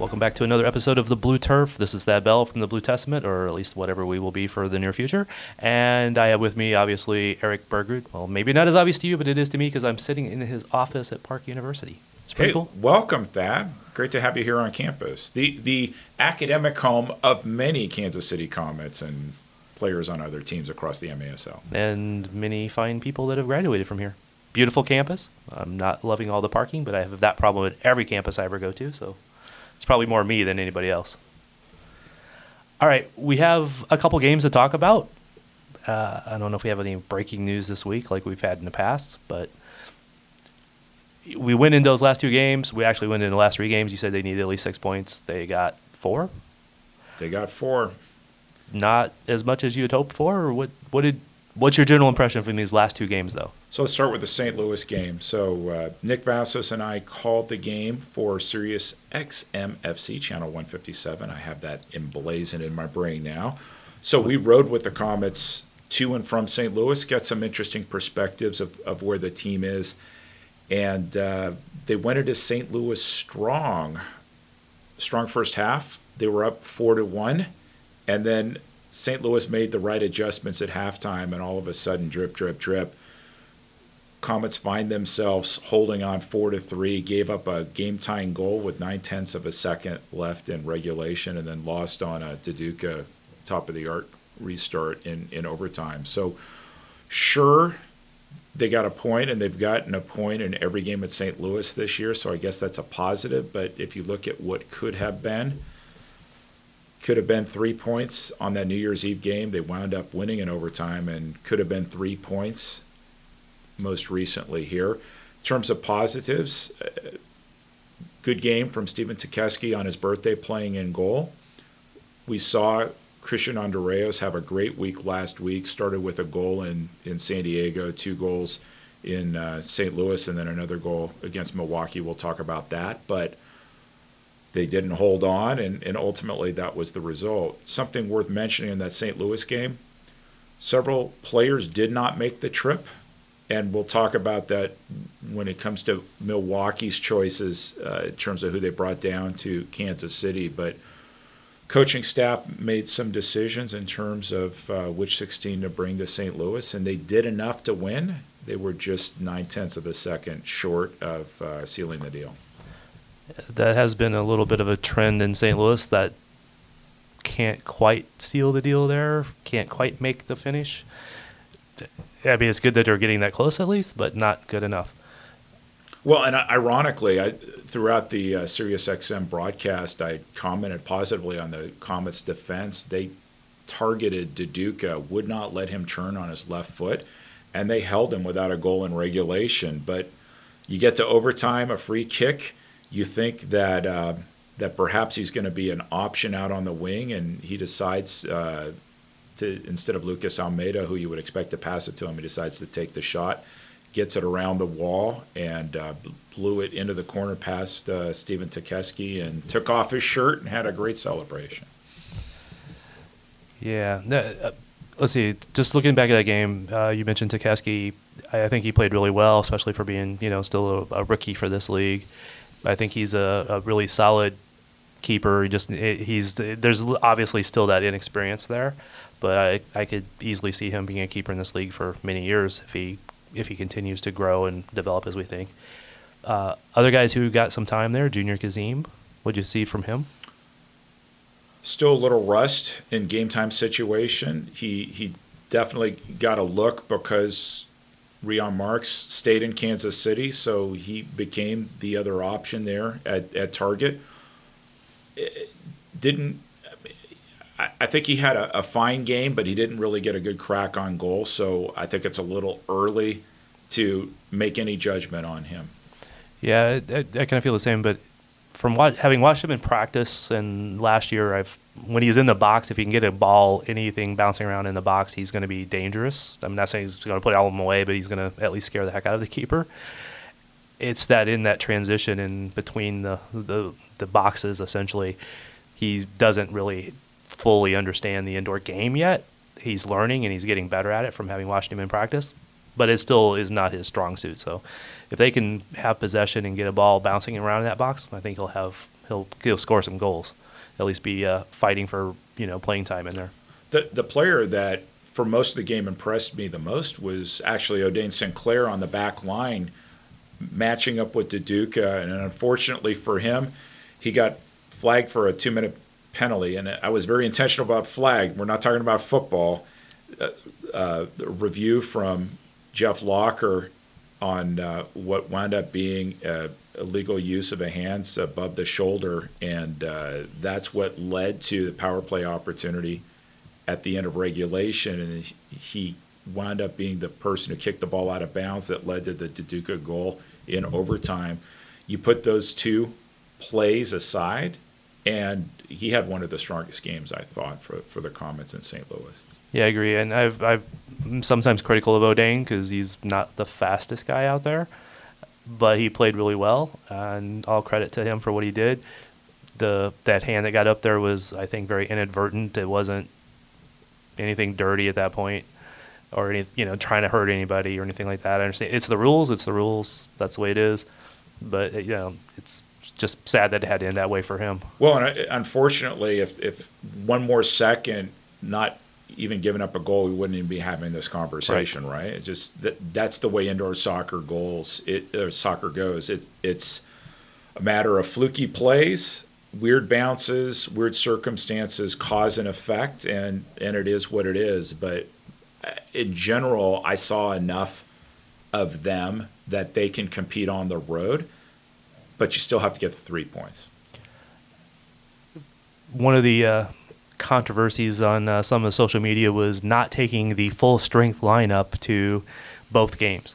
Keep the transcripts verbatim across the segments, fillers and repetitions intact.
Welcome back to another episode of The Blue Turf. This is Thad Bell from the Blue Testament, or at least whatever we will be for the near future. And I have with me, obviously, Erik Bergrud. Well, maybe not as obvious to you, but it is to me because I'm sitting in his office at Park University. It's pretty hey, cool. Welcome, Thad. Great to have you here on campus. The the academic home of many Kansas City Comets and players on other teams across the M A S L. And many fine people that have graduated from here. Beautiful campus. I'm not loving all the parking, but I have that problem at every campus I ever go to, so... It's probably more me than anybody else. All right, we have a couple games to talk about. Uh, I don't know if we have any breaking news this week like we've had in the past, but we went in those last two games. We actually went in the last three games. You said they needed at least six points. They got four? They got four. Not as much as you had hoped for? Or what, what did... What's your general impression from these last two games, though? So let's start with the Saint Louis game. So uh, Nick Vassos and I called the game for Sirius X M F C, Channel one fifty-seven. I have that emblazoned in my brain now. So we rode with the Comets to and from Saint Louis, got some interesting perspectives of, of where the team is. And uh, they went into Saint Louis strong. Strong first half. They were up four to one. And then Saint Louis made the right adjustments at halftime, and all of a sudden, drip, drip, drip, Comets find themselves holding on four to three, gave up a game-tying goal with nine-tenths of a second left in regulation, and then lost on a De Duca top-of-the-art restart in, in overtime. So, sure, they got a point, and they've gotten a point in every game at Saint Louis this year, so I guess that's a positive, but if you look at what could have been, could have been three points on that New Year's Eve game. They wound up winning in overtime and could have been three points most recently here. In terms of positives, good game from Stephen Tekesky on his birthday playing in goal. We saw Christian Andereos have a great week last week, started with a goal in, in San Diego, two goals in uh, Saint Louis, and then another goal against Milwaukee. We'll talk about that, but they didn't hold on, and, and ultimately that was the result. Something worth mentioning in that Saint Louis game, several players did not make the trip, and we'll talk about that when it comes to Milwaukee's choices uh, in terms of who they brought down to Kansas City. But coaching staff made some decisions in terms of uh, which sixteen to bring to Saint Louis, and they did enough to win. They were just nine-tenths of a second short of uh, sealing the deal. That has been a little bit of a trend in Saint Louis that can't quite seal the deal there, can't quite make the finish. I mean, it's good that they're getting that close at least, but not good enough. Well, and ironically, I, throughout the uh, Sirius X M broadcast, I commented positively on the Comets' defense. They targeted De Duca, would not let him turn on his left foot, and they held him without a goal in regulation. But you get to overtime, a free kick. You think that uh, that perhaps he's going to be an option out on the wing, and he decides uh, to, instead of Lucas Almeida, who you would expect to pass it to him, he decides to take the shot, gets it around the wall, and uh, blew it into the corner past uh, Stephen Tekesky, and took off his shirt and had a great celebration. Yeah. No, uh, let's see, just looking back at that game, uh, you mentioned Tekesky. I, I think he played really well, especially for being, you know, still a, a rookie for this league. I think he's a, a really solid keeper. He just it, he's there's obviously still that inexperience there, but I I could easily see him being a keeper in this league for many years if he if he continues to grow and develop as we think. Uh, other guys who got some time there, Junior Kazim, what'd you see from him? Still a little rust in game time situation. He he definitely got a look because Rion Marks stayed in Kansas City, so he became the other option there at, at target. It didn't I, I think he had a, a fine game, but he didn't really get a good crack on goal, so I think it's a little early to make any judgment on him. Yeah, I, I kind of feel the same, but from what, having watched him in practice and last year, I've when he's in the box, if he can get a ball, anything bouncing around in the box, he's going to be dangerous. I'm not saying he's going to put all of them away, but he's going to at least scare the heck out of the keeper. It's that in that transition in between the, the, the boxes, essentially, he doesn't really fully understand the indoor game yet. He's learning and he's getting better at it from having watched him in practice, but it still is not his strong suit, so... If they can have possession and get a ball bouncing around in that box, I think he'll have he'll he'll score some goals, at least be uh, fighting for you know playing time in there. The the player that for most of the game impressed me the most was actually O'Dane Sinclair on the back line, matching up with De Duca, and unfortunately for him, he got flagged for a two minute penalty, and I was very intentional about flag. We're not talking about football. Uh, uh, the review from Jeff Locker on uh, what wound up being uh, illegal use of a hands above the shoulder, and uh, that's what led to the power play opportunity at the end of regulation, and he wound up being the person who kicked the ball out of bounds that led to the De Duca goal in overtime. You put those two plays aside, and he had one of the strongest games, I thought, for, for the Comets in Saint Louis. Yeah, I agree, and I've, I've I'm sometimes critical of O'Dane because he's not the fastest guy out there, but he played really well, and all credit to him for what he did. The that hand that got up there was, I think, very inadvertent. It wasn't anything dirty at that point, or any you know trying to hurt anybody or anything like that. I understand it's the rules. It's the rules. That's the way it is. But you know, it's just sad that it had to end that way for him. Well, and unfortunately, if if one more second, not. even giving up a goal, we wouldn't even be having this conversation, right? right? It's just that, that's the way indoor soccer goals, it or soccer goes. It, it's a matter of fluky plays, weird bounces, weird circumstances, cause and effect, and, and it is what it is. But in general, I saw enough of them that they can compete on the road, but you still have to get the three points. One of the uh, – controversies on uh, some of the social media was not taking the full strength lineup to both games.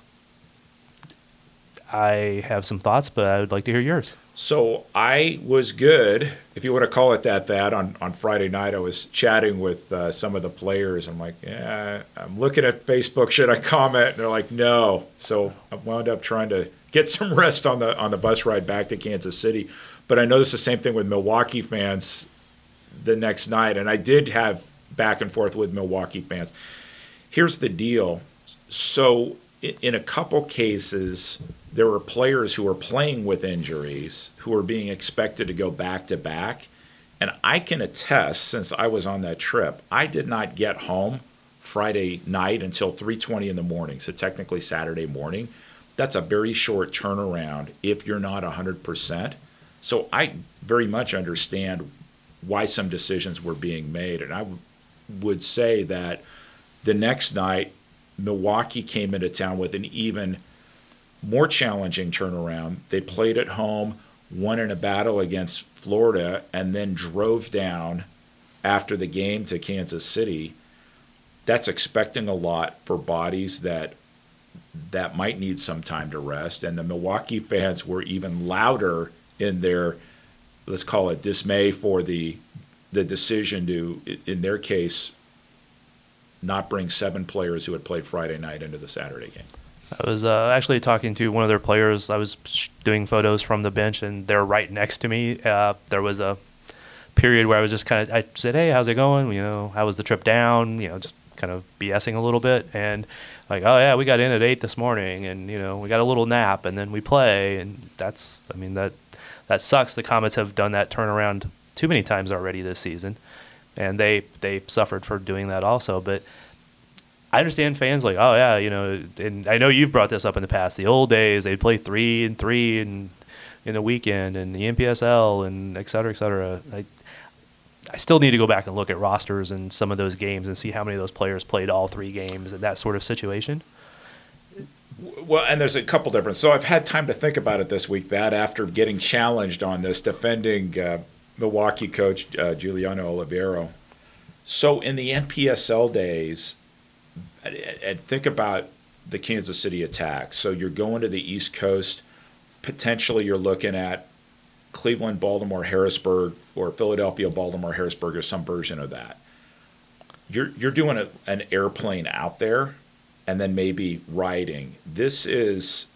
I have some thoughts, but I would like to hear yours. So I was good, if you want to call it that, that on, on Friday night I was chatting with uh, some of the players. I'm like, yeah, I'm looking at Facebook. Should I comment? And they're like, no. So I wound up trying to get some rest on the on the bus ride back to Kansas City. But I noticed the same thing with Milwaukee fans the next night, and I did have back and forth with Milwaukee fans. Here's the deal. So in a couple cases, there were players who were playing with injuries who were being expected to go back-to-back, and I can attest, since I was on that trip, I did not get home Friday night until three twenty in the morning, so technically Saturday morning. That's a very short turnaround if you're not one hundred percent. So I very much understand why some decisions were being made. And I w- would say that the next night, Milwaukee came into town with an even more challenging turnaround. They played at home, won in a battle against Florida, and then drove down after the game to Kansas City. That's expecting a lot for bodies that that might need some time to rest. And the Milwaukee fans were even louder in their, let's call it, dismay for the the decision to, in their case, not bring seven players who had played Friday night into the Saturday game. I was uh, actually talking to one of their players. I was doing photos from the bench, and they're right next to me. Uh, there was a period where I was just kind of, I said, hey, how's it going? You know, how was the trip down? You know, just kind of BSing a little bit and like, oh yeah, we got in at eight this morning and, you know, we got a little nap and then we play. And that's, I mean, that, that sucks. The Comets have done that turnaround too many times already this season. And they, they suffered for doing that also. But I understand fans like, oh yeah, you know, and I know you've brought this up in the past. The old days, they'd play three and three and in the weekend and the N P S L and et cetera, et cetera. I, I still need to go back and look at rosters and some of those games and see how many of those players played all three games and that sort of situation. Well, and there's a couple different. So I've had time to think about it this week, that after getting challenged on this, defending uh, Milwaukee coach uh, Giuliano Olivero. So in the N P S L days, and think about the Kansas City attack. So you're going to the East Coast. Potentially you're looking at Cleveland, Baltimore, Harrisburg, or Philadelphia, Baltimore, Harrisburg, or some version of that. You're you're doing a, an airplane out there, and then maybe riding. This is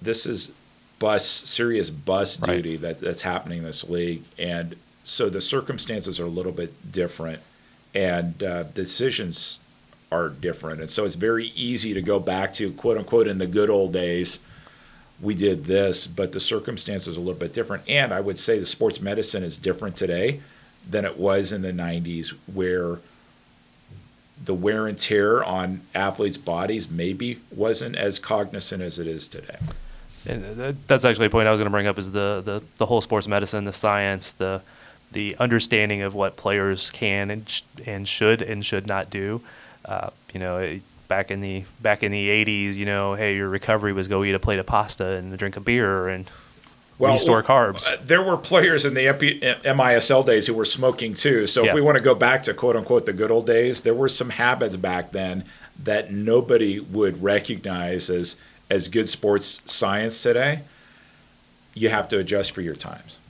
this is bus serious bus right. duty that, that's happening in this league, and so the circumstances are a little bit different, and uh, decisions are different, and so it's very easy to go back to quote unquote in the good old days. We did this, but the circumstances are a little bit different. And I would say the sports medicine is different today than it was in the nineties, where the wear and tear on athletes' bodies maybe wasn't as cognizant as it is today. And that's actually a point I was going to bring up, is the, the, the whole sports medicine, the science, the the understanding of what players can and sh- and should and should not do. Uh, you know, it, Back in the back in the eighties, you know, hey, your recovery was go eat a plate of pasta and drink a beer and well, restore carbs. Uh, there were players in the M I S L days who were smoking too. So yeah. If we want to go back to quote unquote the good old days, there were some habits back then that nobody would recognize as as good sports science today. You have to adjust for your times.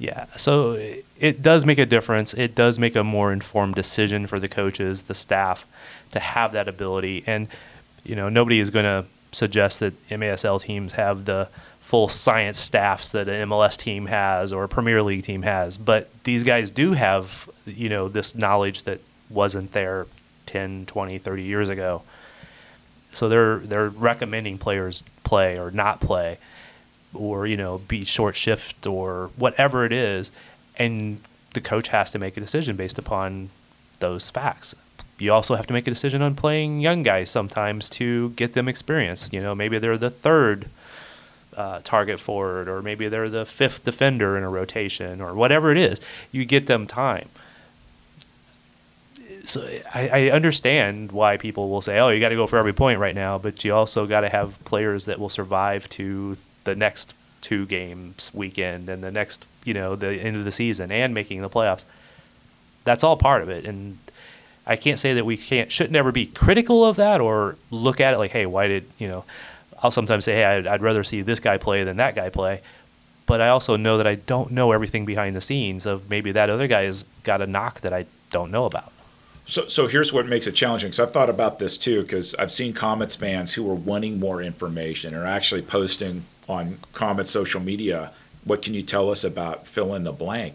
Yeah, so it, it does make a difference. It does make a more informed decision for the coaches, the staff, to have that ability. And, you know, nobody is going to suggest that M A S L teams have the full science staffs that an M L S team has or a Premier League team has. But these guys do have, you know, this knowledge that wasn't there ten, twenty, thirty years ago. So they're they're recommending players play or not play or, you know, be short shift or whatever it is. And the coach has to make a decision based upon those facts. You also have to make a decision on playing young guys sometimes to get them experience. You know, maybe they're the third uh, target forward, or maybe they're the fifth defender in a rotation, or whatever it is. You get them time. So I, I understand why people will say, oh, you got to go for every point right now, but you also got to have players that will survive to the next two games weekend and the next, you know, the end of the season and making the playoffs. That's all part of it. And I can't say that we can't should never be critical of that or look at it like, hey, why did, you know, I'll sometimes say, hey, I'd, I'd rather see this guy play than that guy play. But I also know that I don't know everything behind the scenes of maybe that other guy has got a knock that I don't know about. So so here's what makes it challenging. So I've thought about this too, because I've seen Comets fans who are wanting more information or actually posting on Comets social media, what can you tell us about fill in the blank?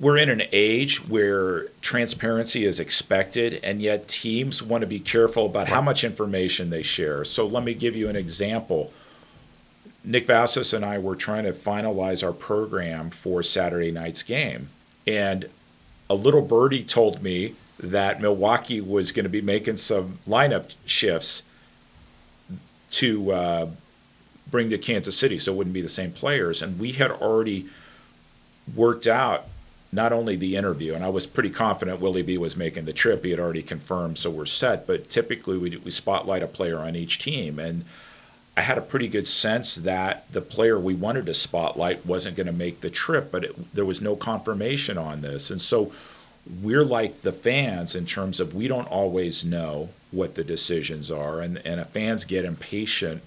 We're in an age where transparency is expected, and yet teams want to be careful about how much information they share. So let me give you an example. Nick Vassos and I were trying to finalize our program for Saturday night's game, and a little birdie told me that Milwaukee was going to be making some lineup shifts to uh, bring to Kansas City, so it wouldn't be the same players. And we had already worked out not only the interview, and I was pretty confident Willie B was making the trip. He had already confirmed, so we're set. But typically we, we spotlight a player on each team. And I had a pretty good sense that the player we wanted to spotlight wasn't going to make the trip, but it, there was no confirmation on this. And so we're like the fans in terms of we don't always know what the decisions are. And, and if fans get impatient,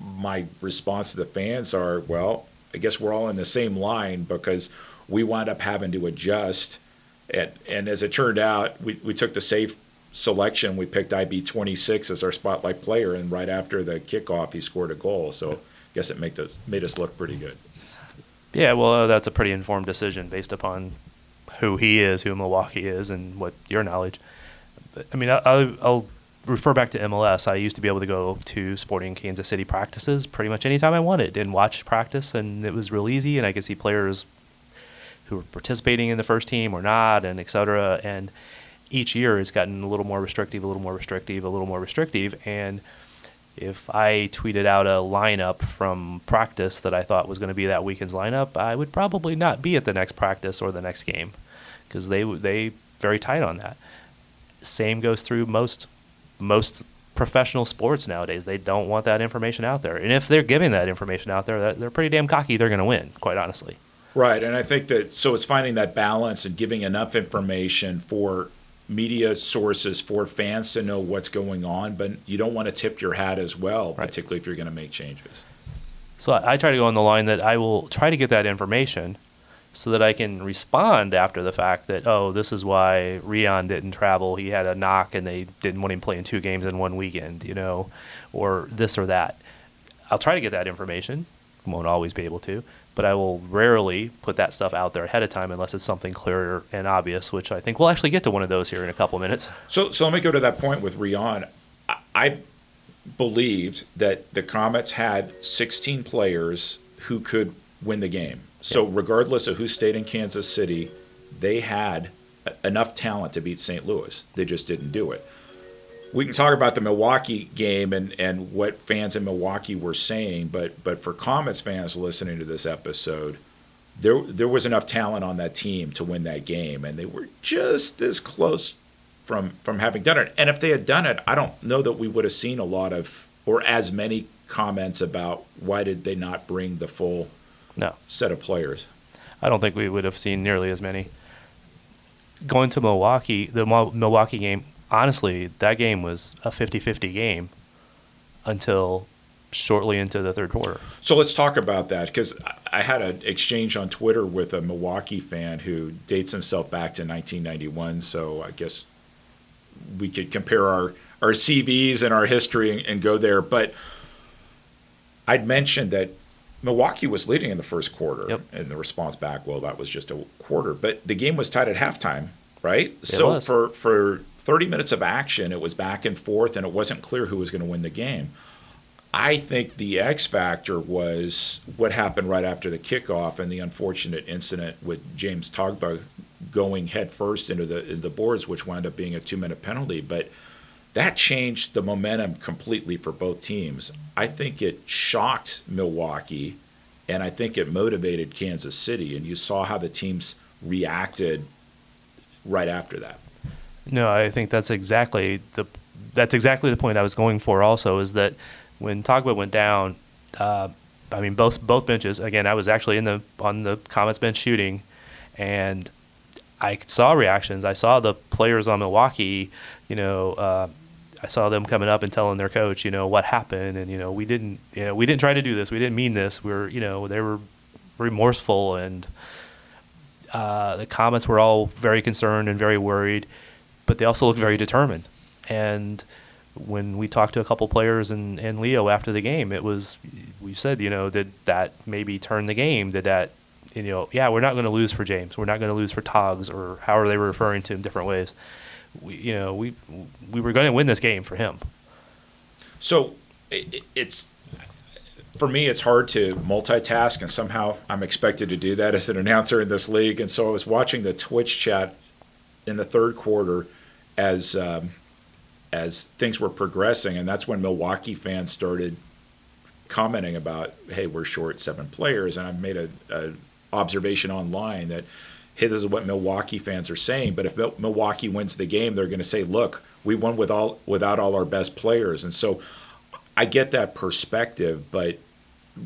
my response to the fans are, well, I guess we're all in the same line because we wound up having to adjust. And, and as it turned out, we, we took the safe selection. We picked I B twenty-six as our spotlight player, and right after the kickoff, he scored a goal. So I guess it made us, made us look pretty good. Yeah, well, uh, that's a pretty informed decision based upon who he is, who Milwaukee is, and what your knowledge. But, I mean, I, I, I'll refer back to M L S. I used to be able to go to Sporting Kansas City practices pretty much anytime I wanted and watch practice, and it was real easy, and I could see players who were participating in the first team or not, and et cetera. And each year it's gotten a little more restrictive, a little more restrictive, a little more restrictive. And if I tweeted out a lineup from practice that I thought was going to be that weekend's lineup, I would probably not be at the next practice or the next game because they they very tight on that. Same goes through most most professional sports nowadays. They don't want that information out there. And if they're giving that information out there, they're pretty damn cocky they're going to win, quite honestly. Right, and I think that so it's finding that balance and giving enough information for media sources, for fans to know what's going on, but you don't want to tip your hat as well, right, particularly if you're going to make changes. So I, I try to go on the line that I will try to get that information so that I can respond after the fact that, oh, this is why Rion didn't travel. He had a knock and they didn't want him playing two games in one weekend, you know, or this or that. I'll try to get that information. Won't always be able to, but I will rarely put that stuff out there ahead of time unless it's something clear and obvious, which I think we'll actually get to one of those here in a couple of minutes. So so let me go to that point with Rion. I, I believed that the Comets had sixteen players who could win the game. So yeah. Regardless of who stayed in Kansas City, they had enough talent to beat Saint Louis. They just didn't do it. We can talk about the Milwaukee game and, and what fans in Milwaukee were saying, but but for Comets fans listening to this episode, there there was enough talent on that team to win that game, and they were just this close from from having done it. And if they had done it, I don't know that we would have seen a lot of or as many comments about why did they not bring the full no. set of players. I don't think we would have seen nearly as many. Going to Milwaukee, the Mo- Milwaukee game, honestly, that game was a fifty-fifty game until shortly into the third quarter. So let's talk about that, because I had an exchange on Twitter with a Milwaukee fan who dates himself back to nineteen ninety-one, so I guess we could compare our, our C Vs and our history and, and go there. But I'd mentioned that Milwaukee was leading in the first quarter, yep. and the response back, well, that was just a quarter. But the game was tied at halftime, right? It so was. for for – thirty minutes of action, it was back and forth, and it wasn't clear who was going to win the game. I think the X factor was what happened right after the kickoff and the unfortunate incident with James Togbah going headfirst into the, into the boards, which wound up being a two-minute penalty. But that changed the momentum completely for both teams. I think it shocked Milwaukee, and I think it motivated Kansas City, and you saw how the teams reacted right after that. No, I think that's exactly the that's exactly the point I was going for. Also, is that when Togbah went down, uh, I mean both both benches. Again, I was actually in the on the Comets bench shooting, and I saw reactions. I saw the players on Milwaukee. You know, uh, I saw them coming up and telling their coach, you know, what happened, and you know, we didn't, you know, we didn't try to do this. We didn't mean this. We're, you know, they were remorseful, and uh, the Comets were all very concerned and very worried. But they also look very determined. And when we talked to a couple players and, and Leo after the game, it was, we said, you know, did that maybe turn the game? Did that, you know, yeah, we're not going to lose for James. We're not going to lose for Togs, or how are they referring to him different ways. We, you know, we we were going to win this game for him. So it, it's, for me, it's hard to multitask, and somehow I'm expected to do that as an announcer in this league. And so I was watching the Twitch chat in the third quarter as um, as things were progressing, and that's when Milwaukee fans started commenting about, hey, we're short seven players, and I made a, a observation online that, hey, this is what Milwaukee fans are saying, but if Mil- Milwaukee wins the game, they're going to say, look, we won with all, without all our best players. And so I get that perspective, but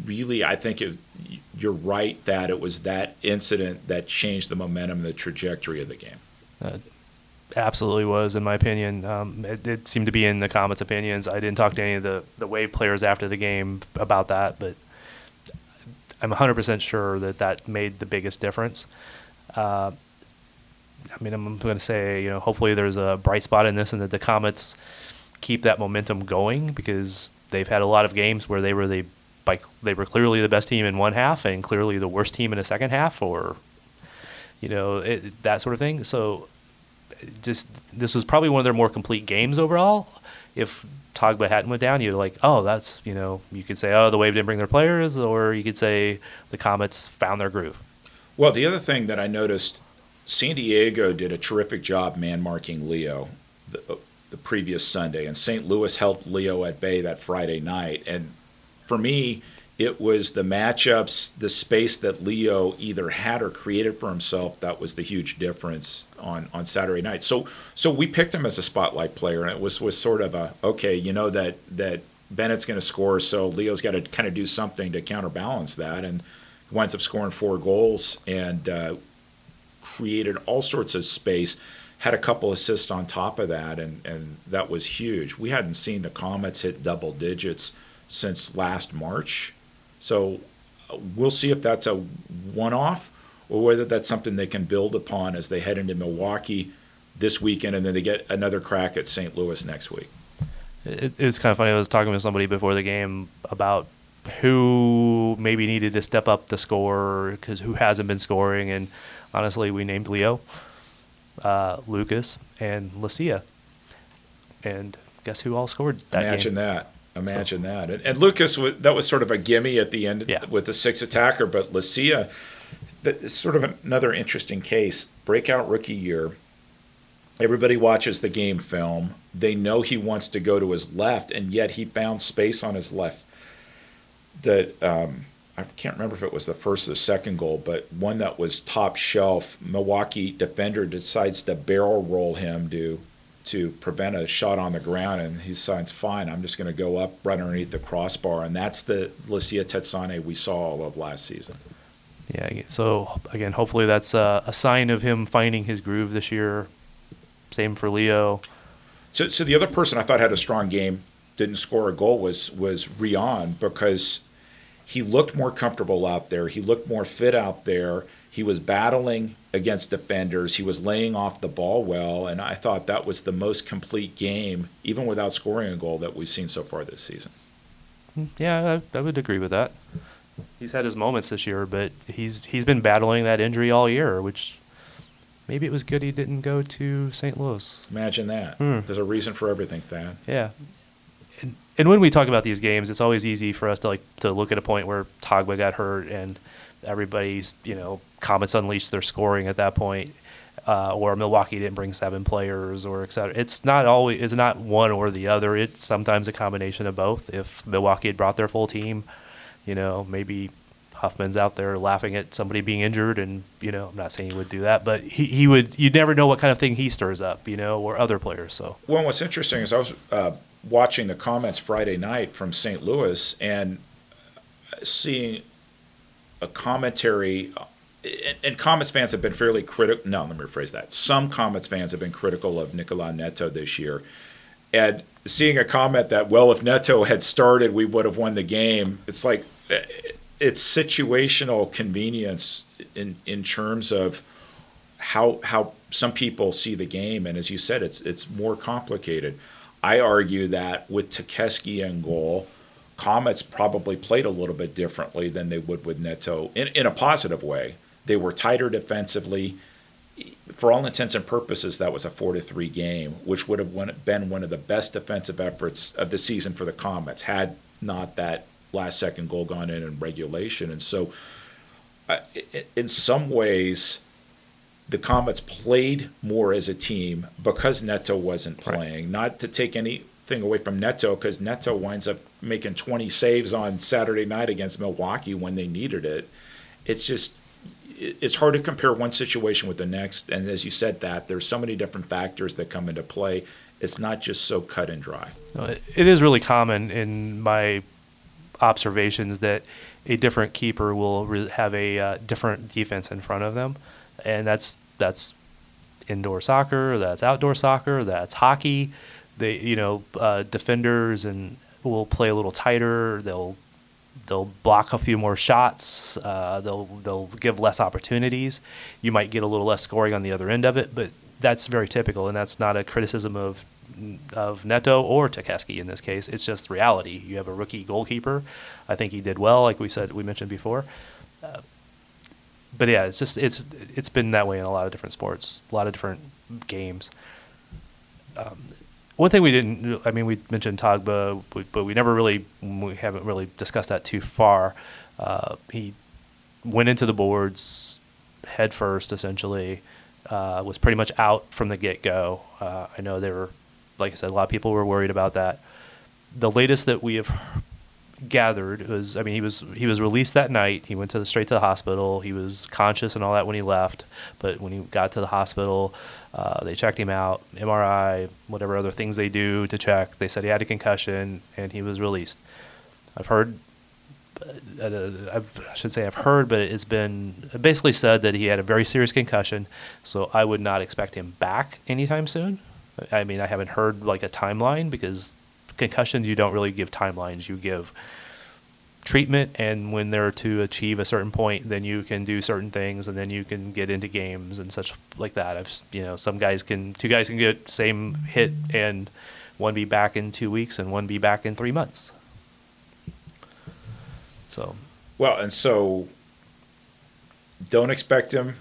really I think it, you're right that it was that incident that changed the momentum, the trajectory of the game. Uh, absolutely was, in my opinion. Um, it did seem to be in the Comets' opinions. I didn't talk to any of the, the Wave players after the game about that, but I'm one hundred percent sure that that made the biggest difference. Uh, I mean, I'm going to say, you know, hopefully there's a bright spot in this and that the Comets keep that momentum going, because they've had a lot of games where they were the by, they were clearly the best team in one half and clearly the worst team in the second half, or, you know, it, that sort of thing. So just this was probably one of their more complete games overall. If Togbah hadn't went down, you're like, oh, that's, you know, you could say, oh, the Wave didn't bring their players, or you could say the Comets found their groove. Well, the other thing that I noticed, San Diego did a terrific job man-marking Leo the, the previous Sunday, and Saint Louis held Leo at bay that Friday night. And for me, it was the matchups, the space that Leo either had or created for himself, that was the huge difference on, on Saturday night. So so we picked him as a spotlight player, and it was, was sort of a, okay, you know that, that Bennett's going to score, so Leo's got to kind of do something to counterbalance that. And he winds up scoring four goals and uh, created all sorts of space, had a couple assists on top of that, and, and that was huge. We hadn't seen the Comets hit double digits since last March. So we'll see if that's a one-off or whether that's something they can build upon as they head into Milwaukee this weekend, and then they get another crack at Saint Louis next week. It, it was kind of funny. I was talking with somebody before the game about who maybe needed to step up to score, because who hasn't been scoring, and honestly, we named Leo, uh, Lucas, and Lacia. And guess who all scored that Imagine game? Imagine that. Imagine so. that. And, and Lucas, that was sort of a gimme at the end yeah. with the sixth attacker, but Lacia, that's sort of another interesting case. Breakout rookie year. Everybody watches the game film. They know he wants to go to his left, and yet he found space on his left that um, I can't remember if it was the first or the second goal, but one that was top shelf. Milwaukee defender decides to barrel roll him to to prevent a shot on the ground, and he signs, fine, I'm just going to go up right underneath the crossbar, and that's the Lacia Tetsane we saw all of last season. Yeah, so, again, hopefully that's a, a sign of him finding his groove this year. Same for Leo. So so the other person I thought had a strong game, didn't score a goal, was was Rion, because he looked more comfortable out there. He looked more fit out there. He was battling against defenders. He was laying off the ball well, and I thought that was the most complete game, even without scoring a goal, that we've seen so far this season. Yeah, I, I would agree with that. He's had his moments this year, but he's he's been battling that injury all year, which maybe it was good he didn't go to Saint Louis. Imagine that. Hmm. There's a reason for everything, Thad. Yeah. And, and when we talk about these games, it's always easy for us to like to look at a point where Togbah got hurt and everybody's, you know, Comets unleashed their scoring at that point, uh, or Milwaukee didn't bring seven players, or et cetera. It's not always, it's not one or the other. It's sometimes a combination of both. If Milwaukee had brought their full team, you know, maybe Huffman's out there laughing at somebody being injured, and, you know, I'm not saying he would do that, but he, he would. You'd never know what kind of thing he stirs up, you know, or other players. So well, what's interesting is I was uh, watching the comments Friday night from Saint Louis and seeing a commentary. And Comets fans have been fairly critical. No, let me rephrase that. Some Comets fans have been critical of Nicola Neto this year. And seeing a comment that, well, if Neto had started, we would have won the game. It's like, it's situational convenience in, in terms of how how some people see the game. And as you said, it's it's more complicated. I argue that with Tekesky in goal, Comets probably played a little bit differently than they would with Neto in, in a positive way. They were tighter defensively. For all intents and purposes, that was a four to three game, which would have won, been one of the best defensive efforts of the season for the Comets, had not that last-second goal gone in in regulation. And so uh, in some ways, the Comets played more as a team because Neto wasn't playing, right. Not to take anything away from Neto, because Neto winds up making twenty saves on Saturday night against Milwaukee when they needed it. It's just – it's hard to compare one situation with the next. And as you said, that there's so many different factors that come into play. It's not just so cut and dry. It is really common in my observations that a different keeper will have a uh, different defense in front of them. And that's, that's indoor soccer, that's outdoor soccer, that's hockey. They, you know, uh, defenders and will play a little tighter. They'll they'll block a few more shots. Uh, they'll they'll give less opportunities. You might get a little less scoring on the other end of it, but that's very typical, and that's not a criticism of of Neto or Tekesky in this case. It's just reality. You have a rookie goalkeeper. I think he did well, like we said, we mentioned before. Uh, but yeah, it's just it's it's been that way in a lot of different sports, a lot of different games. Um, One thing we didn't, I mean, we mentioned Togbah, but we never really, we haven't really discussed that too far. Uh, he went into the boards head first, essentially, uh, was pretty much out from the get-go. Uh, I know they were, like I said, a lot of people were worried about that. The latest that we have gathered was, I mean, he was he was released that night. He went to the, straight to the hospital. He was conscious and all that when he left, but when he got to the hospital, Uh, they checked him out, M R I, whatever other things they do to check. They said he had a concussion, and he was released. I've heard, uh, I should say I've heard, but it's been basically said that he had a very serious concussion, so I would not expect him back anytime soon. I mean, I haven't heard, like, a timeline, because concussions, you don't really give timelines. You give treatment, and when they're to achieve a certain point, then you can do certain things, and then you can get into games and such like that. I've, you know, some guys can, two guys can get same hit, and one be back in two weeks, and one be back in three months. So, well, and so don't expect him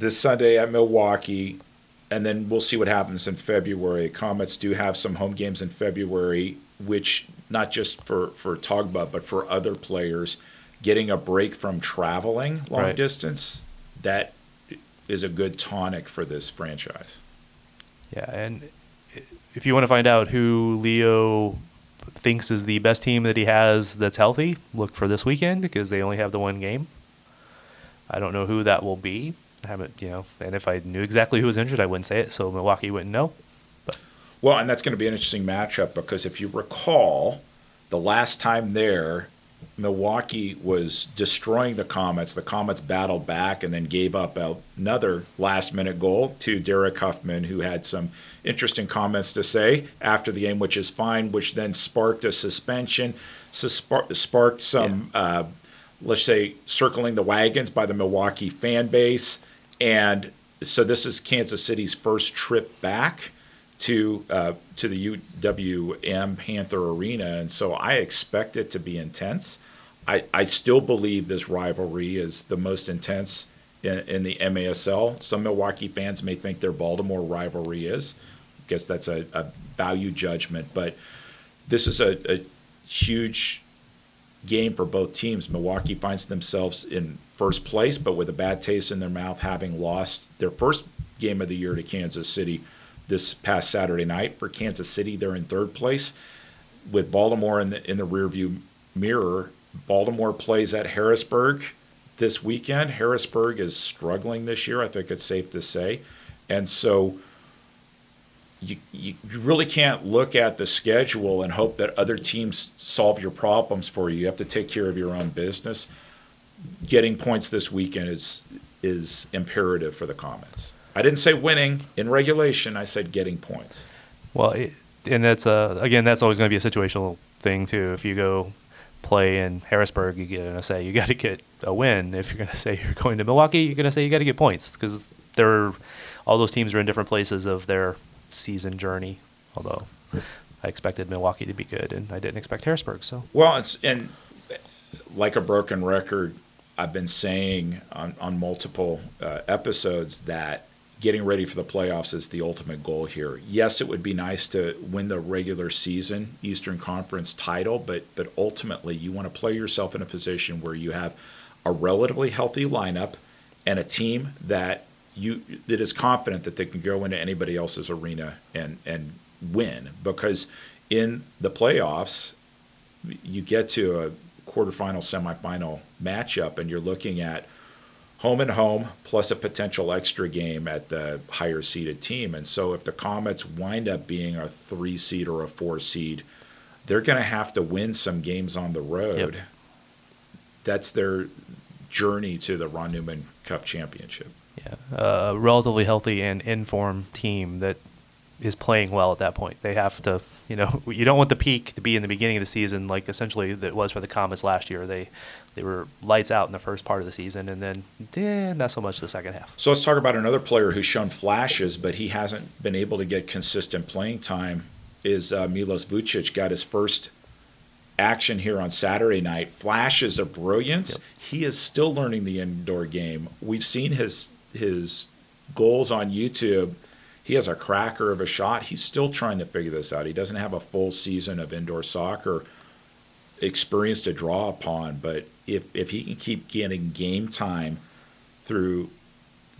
this Sunday at Milwaukee, and then we'll see what happens in February. Comets do have some home games in February, which, not just for, for Togbah, but for other players, getting a break from traveling long right. distance, that is a good tonic for this franchise. Yeah, and if you want to find out who Leo thinks is the best team that he has that's healthy, look for this weekend, because they only have the one game. I don't know who that will be. I haven't, you know, and if I knew exactly who was injured, I wouldn't say it, so Milwaukee wouldn't know. Well, and that's going to be an interesting matchup, because if you recall, the last time there, Milwaukee was destroying the Comets. The Comets battled back and then gave up another last-minute goal to Derek Huffman, who had some interesting comments to say after the game, which is fine, which then sparked a suspension, suspar- sparked some, yeah. uh, let's say, circling the wagons by the Milwaukee fan base. And so this is Kansas City's first trip back to uh, to the U W M Panther Arena, and so I expect it to be intense. I, I still believe this rivalry is the most intense in, in the M A S L. Some Milwaukee fans may think their Baltimore rivalry is. I guess that's a, a value judgment, but this is a, a huge game for both teams. Milwaukee finds themselves in first place, but with a bad taste in their mouth, having lost their first game of the year to Kansas City this past Saturday night. For Kansas City, they're in third place with Baltimore in the, in the rearview mirror. Baltimore plays at Harrisburg this weekend. Harrisburg is struggling this year, I think it's safe to say. And so you, you really can't look at the schedule and hope that other teams solve your problems for you. You have to take care of your own business. Getting points this weekend is is imperative for the Comets. I didn't say winning in regulation. I said getting points. Well, it, and that's a, again, that's always going to be a situational thing too. If you go play in Harrisburg, you're going to say you got to get a win. If you're going to say you're going to Milwaukee, you're going to say you got to get points, because they're all those teams are in different places of their season journey. Although I expected Milwaukee to be good, and I didn't expect Harrisburg. So well, it's, and like a broken record, I've been saying on on multiple uh, episodes that getting ready for the playoffs is the ultimate goal here. Yes, it would be nice to win the regular season Eastern Conference title, but but ultimately you want to play yourself in a position where you have a relatively healthy lineup and a team that you that is confident that they can go into anybody else's arena and, and win. Because in the playoffs, you get to a quarterfinal, semifinal matchup, and you're looking at home and home, plus a potential extra game at the higher-seeded team. And so if the Comets wind up being a three-seed or a four-seed, they're going to have to win some games on the road. Yep. That's their journey to the Ron Newman Cup Championship. yeah, uh, relatively healthy and in form team that is playing well at that point. They have to, you know, you don't want the peak to be in the beginning of the season, like essentially it was for the Comets last year. They they were lights out in the first part of the season, and then eh, not so much the second half. So let's talk about another player who's shown flashes, but he hasn't been able to get consistent playing time. Is uh, Milos Vucic got his first action here on Saturday night? Flashes of brilliance. Yep. He is still learning the indoor game. We've seen his his goals on YouTube. He has a cracker of a shot. He's still trying to figure this out. He doesn't have a full season of indoor soccer experience to draw upon. But if, if he can keep getting game time through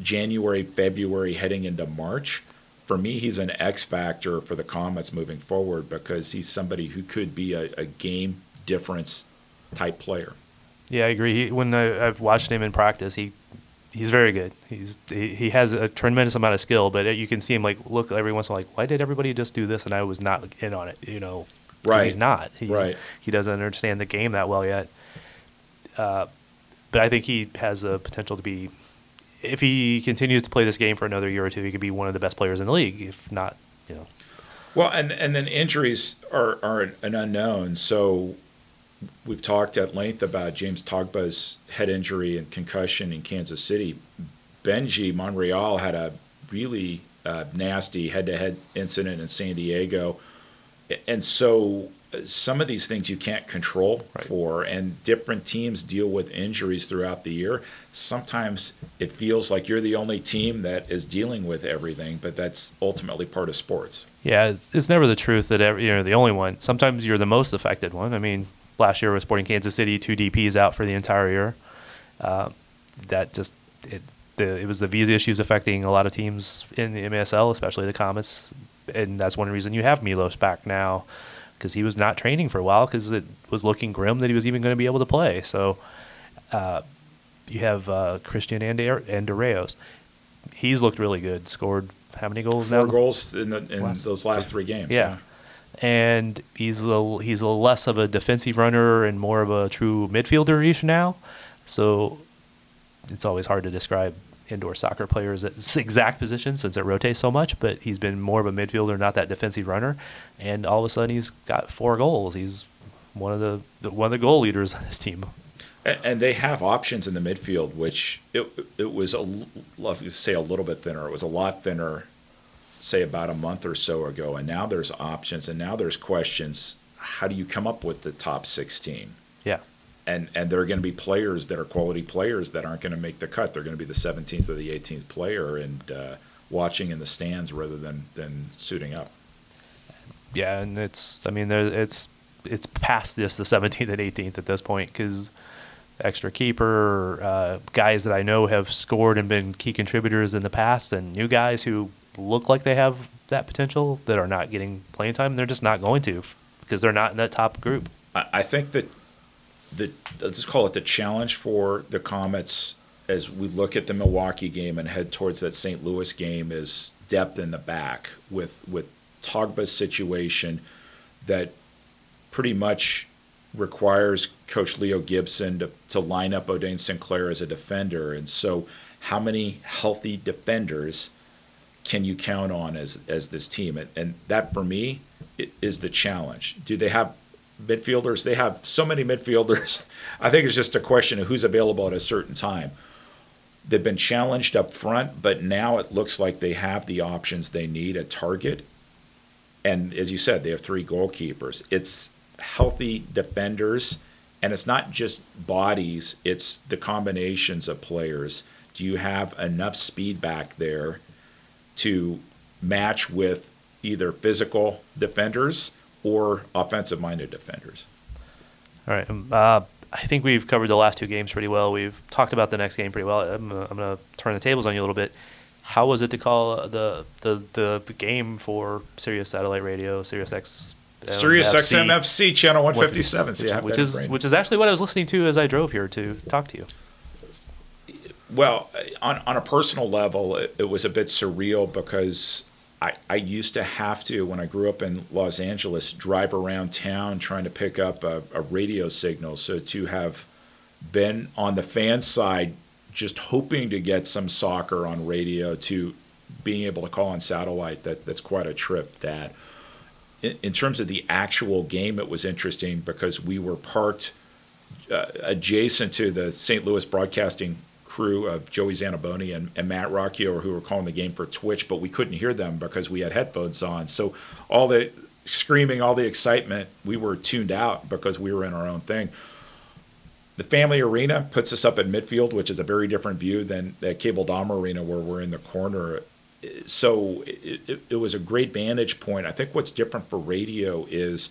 January, February, heading into March, for me, he's an X factor for the Comets moving forward because he's somebody who could be a, a game difference type player. Yeah, I agree. He, when I, I've watched him in practice, he He's very good. He's he, he has a tremendous amount of skill, but it, you can see him like look every once in a while like, why did everybody just do this and I was not in on it? You know, because right. he's not. He, right. He doesn't understand the game that well yet. Uh, but I think he has the potential to be, if he continues to play this game for another year or two, he could be one of the best players in the league, if not, you know. Well, and, and then injuries are, are an unknown, so we've talked at length about James Togbah's head injury and concussion in Kansas City. Benji Monreal had a really uh, nasty head-to-head incident in San Diego. And so some of these things you can't control right. for, and different teams deal with injuries throughout the year. Sometimes it feels like you're the only team that is dealing with everything, but that's ultimately part of sports. Yeah, it's, it's never the truth that every, you know, the only one. Sometimes you're the most affected one. I mean, last year with Sporting Kansas City, two D Ps out for the entire year. Uh, that just it, the, it was the visa issues affecting a lot of teams in the M A S L, especially the Comets, and that's one reason you have Milos back now because he was not training for a while because it was looking grim that he was even going to be able to play. So uh, you have uh, Christian Andereos. He's looked really good. Scored how many goals Four now? Four goals in, the, in last, those last three games. Yeah. yeah. And he's a, he's a less of a defensive runner and more of a true midfielder-ish now. So it's always hard to describe indoor soccer players at this exact position since it rotates so much, but he's been more of a midfielder, not that defensive runner. And all of a sudden he's got four goals. He's one of the, the one of the goal leaders on this team. And, and they have options in the midfield, which it it was, a, love to say a little bit thinner. It was a lot thinner. Say about a month or so ago, and now there's options, and now there's questions. How do you come up with the top sixteen? Yeah. And and there are going to be players that are quality players that aren't going to make the cut. They're going to be the seventeenth or the eighteenth player and uh, watching in the stands rather than, than suiting up. Yeah, and it's, I mean, there, it's it's past this, the seventeenth and eighteenth at this point because extra keeper, uh, guys that I know have scored and been key contributors in the past and new guys who look like they have that potential that are not getting playing time. They're just not going to because they're not in that top group. I think that the let's just call it the challenge for the Comets as we look at the Milwaukee game and head towards that Saint Louis game is depth in the back with with Togbah's situation that pretty much requires Coach Leo Gibson to, to line up O'Dane Sinclair as a defender. And so how many healthy defenders can you count on as as this team? And, and that, for me, it is the challenge. Do they have midfielders? They have so many midfielders. I think it's just a question of who's available at a certain time. They've been challenged up front, but now it looks like they have the options they need at target. And as you said, they have three goalkeepers. It's healthy defenders, and it's not just bodies. It's the combinations of players. Do you have enough speed back there to match with either physical defenders or offensive-minded defenders? All right. Um, uh, I think we've covered the last two games pretty well. We've talked about the next game pretty well. I'm, I'm going to turn the tables on you a little bit. How was it to call the the, the game for Sirius Satellite Radio, Sirius X? Um, Sirius X M F C, channel one fifty-seven. Which, yeah, which, is, which is actually what I was listening to as I drove here to talk to you. Well, on, on a personal level, it, it was a bit surreal because I, I used to have to, when I grew up in Los Angeles, drive around town trying to pick up a, a radio signal. So to have been on the fan side just hoping to get some soccer on radio to being able to call on satellite, that, that's quite a trip. That in, in terms of the actual game, it was interesting because we were parked uh, adjacent to the Saint Louis broadcasting crew of Joey Zanaboni and, and Matt Rocchio, who were calling the game for Twitch, but we couldn't hear them because we had headphones on. So all the screaming, all the excitement, we were tuned out because we were in our own thing. The Family Arena puts us up at midfield, which is a very different view than the Cable Dahmer Arena where we're in the corner. So it, it, it was a great vantage point. I think what's different for radio is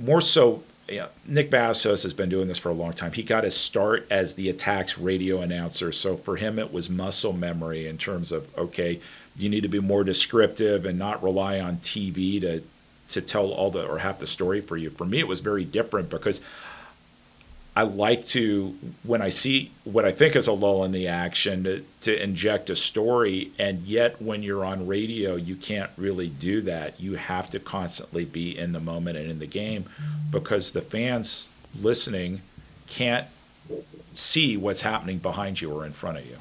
more so, you know, Nick Vassos has been doing this for a long time. He got his start as the Attacks radio announcer. So for him, it was muscle memory in terms of, okay, you need to be more descriptive and not rely on T V to to tell all the or half the story for you. For me, it was very different because I like to, when I see what I think is a lull in the action, to, to inject a story. And yet when you're on radio, you can't really do that. You have to constantly be in the moment and in the game because the fans listening can't see what's happening behind you or in front of you.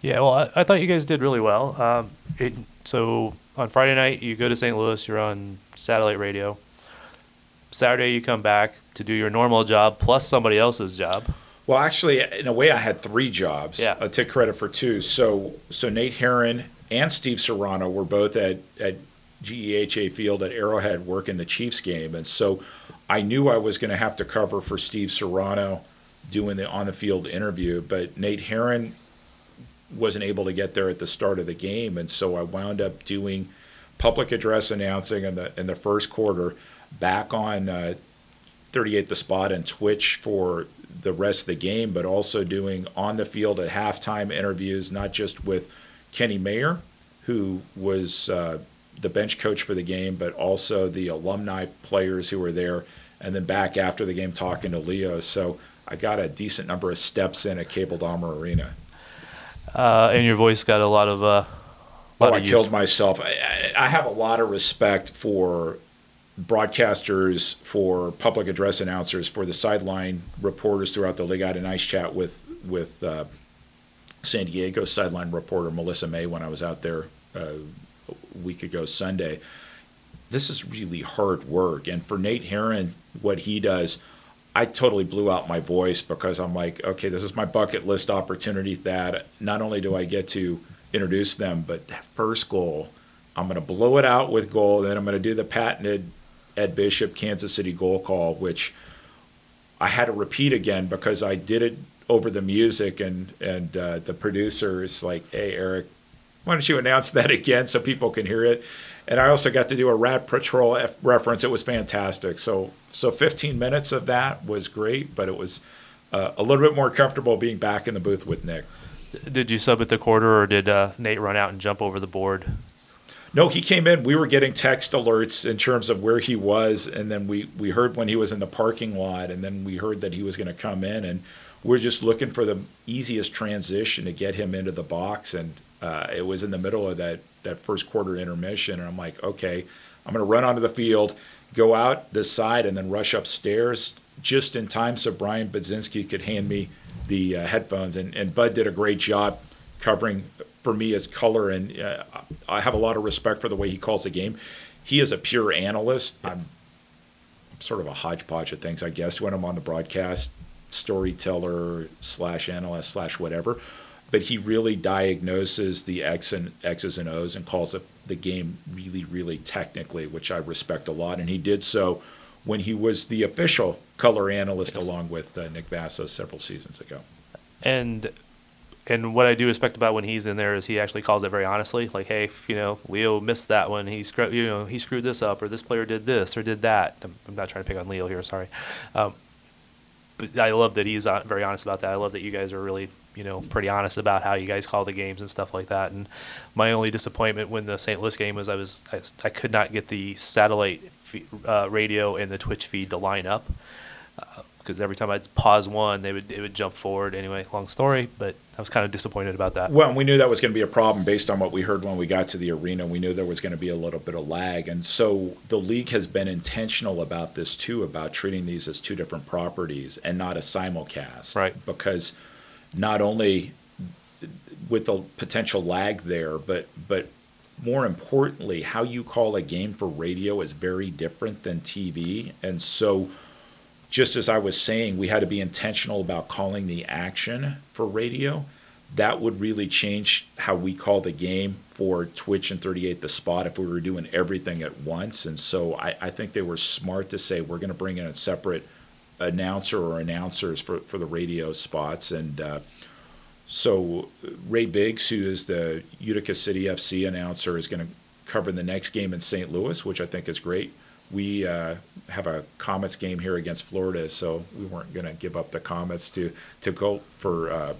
Yeah, well, I, I thought you guys did really well. Um, it, so on Friday night, you go to Saint Louis, you're on satellite radio. Saturday, you come back to do your normal job plus somebody else's job. Well, actually, in a way, I had three jobs. Yeah. I took credit for two. So so Nate Heron and Steve Serrano were both at, at G E H A Field at Arrowhead working the Chiefs game. And so I knew I was going to have to cover for Steve Serrano doing the on-the-field interview. But Nate Heron wasn't able to get there at the start of the game. And so I wound up doing public address announcing in the, in the first quarter back on uh, thirty-eight The Spot and Twitch for the rest of the game, but also doing on the field at halftime interviews, not just with Kenny Mayer, who was uh, the bench coach for the game, but also the alumni players who were there, and then back after the game talking to Leo. So I got a decent number of steps in at Cable Dahmer Arena. Uh, and your voice got a lot of uh, lot Oh, of I use. Killed myself. I, I have a lot of respect for broadcasters, for public address announcers, for the sideline reporters throughout the league. I had a nice chat with with uh, San Diego sideline reporter Melissa May when I was out there uh, a week ago Sunday. This is really hard work. And for Nate Heron, what he does, I totally blew out my voice because I'm like, okay, this is my bucket list opportunity, that not only do I get to introduce them, but that first goal, I'm going to blow it out with goal, then I'm going to do the patented Ed Bishop Kansas City goal call, which I had to repeat again because I did it over the music, and and uh, the producer is like, hey, Eric, why don't you announce that again so people can hear it? And I also got to do a Rat Patrol F- reference. It was fantastic. So so fifteen minutes of that was great, but it was uh, a little bit more comfortable being back in the booth with Nick. Did you sub at the quarter, or did uh, Nate run out and jump over the board? No, he came in. We were getting text alerts in terms of where he was, and then we, we heard when he was in the parking lot, and then we heard that he was going to come in, and we're just looking for the easiest transition to get him into the box, and uh, it was in the middle of that, that first quarter intermission, and I'm like, okay, I'm going to run onto the field, go out this side, and then rush upstairs just in time so Brian Budzinski could hand me the uh, headphones, and, and Bud did a great job covering for me as color, and uh, I have a lot of respect for the way he calls the game. He is a pure analyst. Yeah. I'm sort of a hodgepodge of things, I guess, when I'm on the broadcast, storyteller slash analyst slash whatever. But he really diagnoses the X and X's and O's and calls the, the game really, really technically, which I respect a lot. And he did so when he was the official color analyst, yes, along with uh, Nick Vassos several seasons ago. And And what I do respect about when he's in there is he actually calls it very honestly. Like, hey, you know, Leo missed that one. He screwed, you know, he screwed this up, or this player did this or did that. I'm, I'm not trying to pick on Leo here. Sorry, um, but I love that he's very honest about that. I love that you guys are really, you know, pretty honest about how you guys call the games and stuff like that. And my only disappointment when the Saint Louis game was I was I, I could not get the satellite fee, uh, radio and the Twitch feed to line up. Uh, because every time I'd pause one, they would it would jump forward. Anyway, long story, but I was kind of disappointed about that. Well, we knew that was going to be a problem based on what we heard when we got to the arena. We knew there was going to be a little bit of lag. And so the league has been intentional about this, too, about treating these as two different properties and not a simulcast. Right. Because – not only with the potential lag there, but but more importantly, how you call a game for radio is very different than T V. And so just as I was saying, we had to be intentional about calling the action for radio. That would really change how we call the game for Twitch and thirty-eight The Spot if we were doing everything at once. And so I, I think they were smart to say, we're going to bring in a separate announcer or announcers for, for the radio spots. And uh, so Ray Biggs, who is the Utica City F C announcer, is going to cover the next game in Saint Louis, which I think is great. We uh, have a Comets game here against Florida, so we weren't going to give up the Comets to, to go for uh,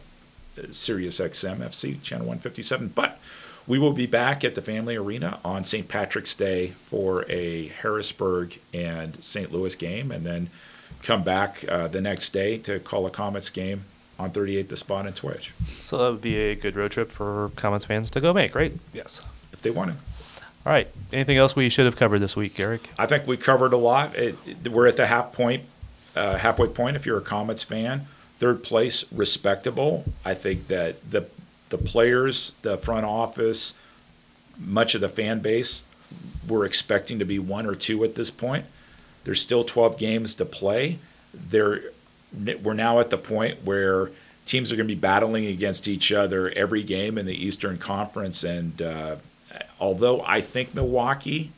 Sirius X M F C, Channel one fifty-seven. But we will be back at the Family Arena on Saint Patrick's Day for a Harrisburg and Saint Louis game, and then come back uh, the next day to call a Comets game on thirty-eight The Spot and Twitch. So that would be a good road trip for Comets fans to go make, right? Yes. If they want to. All right. Anything else we should have covered this week, Eric? I think we covered a lot. It, it, we're at the half point, uh, halfway point if you're a Comets fan. Third place, respectable. I think that the the players, the front office, much of the fan base were expecting to be one or two at this point. There's still twelve games to play. There, we're now at the point where teams are going to be battling against each other every game in the Eastern Conference. And uh, although I think Milwaukee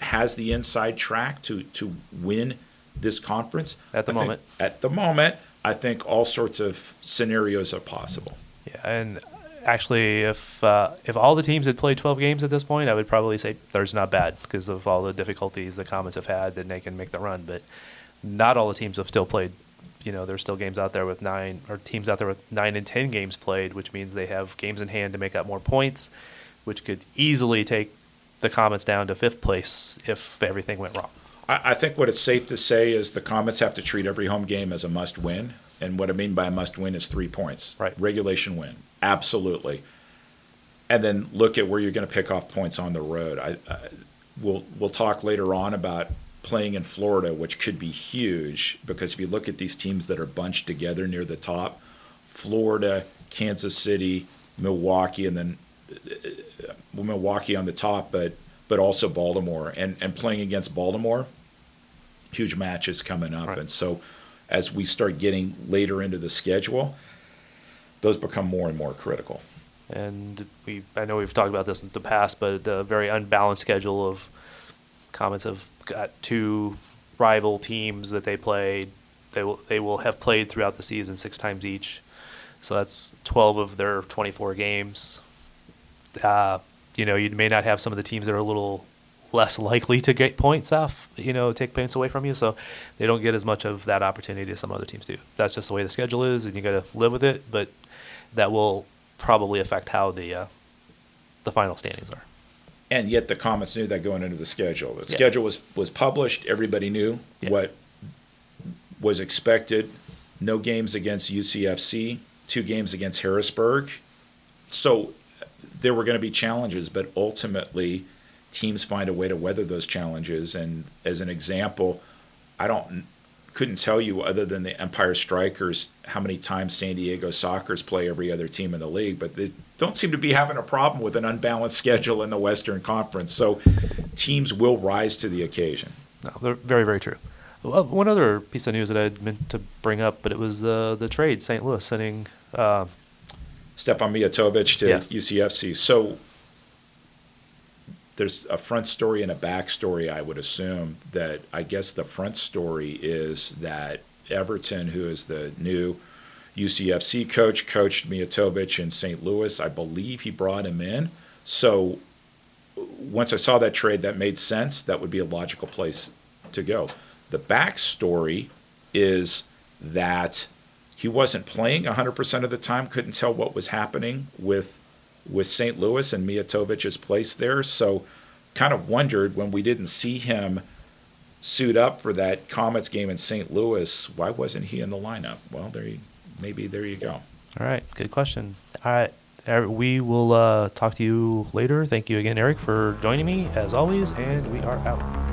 has the inside track to to win this conference at the I moment, think, at the moment, I think all sorts of scenarios are possible. Yeah, and actually, if uh, if all the teams had played twelve games at this point, I would probably say there's not bad because of all the difficulties the Comets have had, then they can make the run. But not all the teams have still played. You know, there's still games out there with nine or teams out there with nine and ten games played, which means they have games in hand to make up more points, which could easily take the Comets down to fifth place if everything went wrong. I, I think what it's safe to say is the Comets have to treat every home game as a must-win. And what I mean by a must-win is three points. Right. Regulation win. Absolutely. And then look at where you're going to pick off points on the road. I, I we'll we'll talk later on about playing in Florida, which could be huge because if you look at these teams that are bunched together near the top, Florida, Kansas City, Milwaukee, and then well, Milwaukee on the top, but but also Baltimore. And, and playing against Baltimore, huge matches coming up. Right. And so as we start getting later into the schedule, those become more and more critical. And we I know we've talked about this in the past, but a very unbalanced schedule of Comets have got two rival teams that they played. They will they will have played throughout the season six times each. So that's twelve of their twenty-four games. Uh, you know, you may not have some of the teams that are a little less likely to get points off, you know, take points away from you. So they don't get as much of that opportunity as some other teams do. That's just the way the schedule is, and you got to live with it. But that will probably affect how the uh, the final standings are. And yet the Comets knew that going into the schedule. The yeah. schedule was, was published. Everybody knew yeah. what was expected. No games against U C F C, two games against Harrisburg. So there were going to be challenges, but ultimately – teams find a way to weather those challenges. And as an example, I don't couldn't tell you other than the Empire Strikers how many times San Diego Soccers play every other team in the league, but they don't seem to be having a problem with an unbalanced schedule in the Western Conference. So teams will rise to the occasion. No, they're very, very true. Well, one other piece of news that I had meant to bring up, but it was uh, the trade, Saint Louis sending uh, Stefan Miatovich to yes. U C F C. So there's a front story and a back story, I would assume, that I guess the front story is that Everton, who is the new U C F C coach, coached Miatovich in Saint Louis. I believe he brought him in. So once I saw that trade, that made sense. That would be a logical place to go. The back story is that he wasn't playing one hundred percent of the time, couldn't tell what was happening with with Saint Louis and Miatovich's place there. So kind of wondered when we didn't see him suit up for that Comets game in Saint Louis, why wasn't he in the lineup? Well, there you, maybe there you go. All right, good question. All right, we will uh, talk to you later. Thank you again, Eric, for joining me as always, and we are out.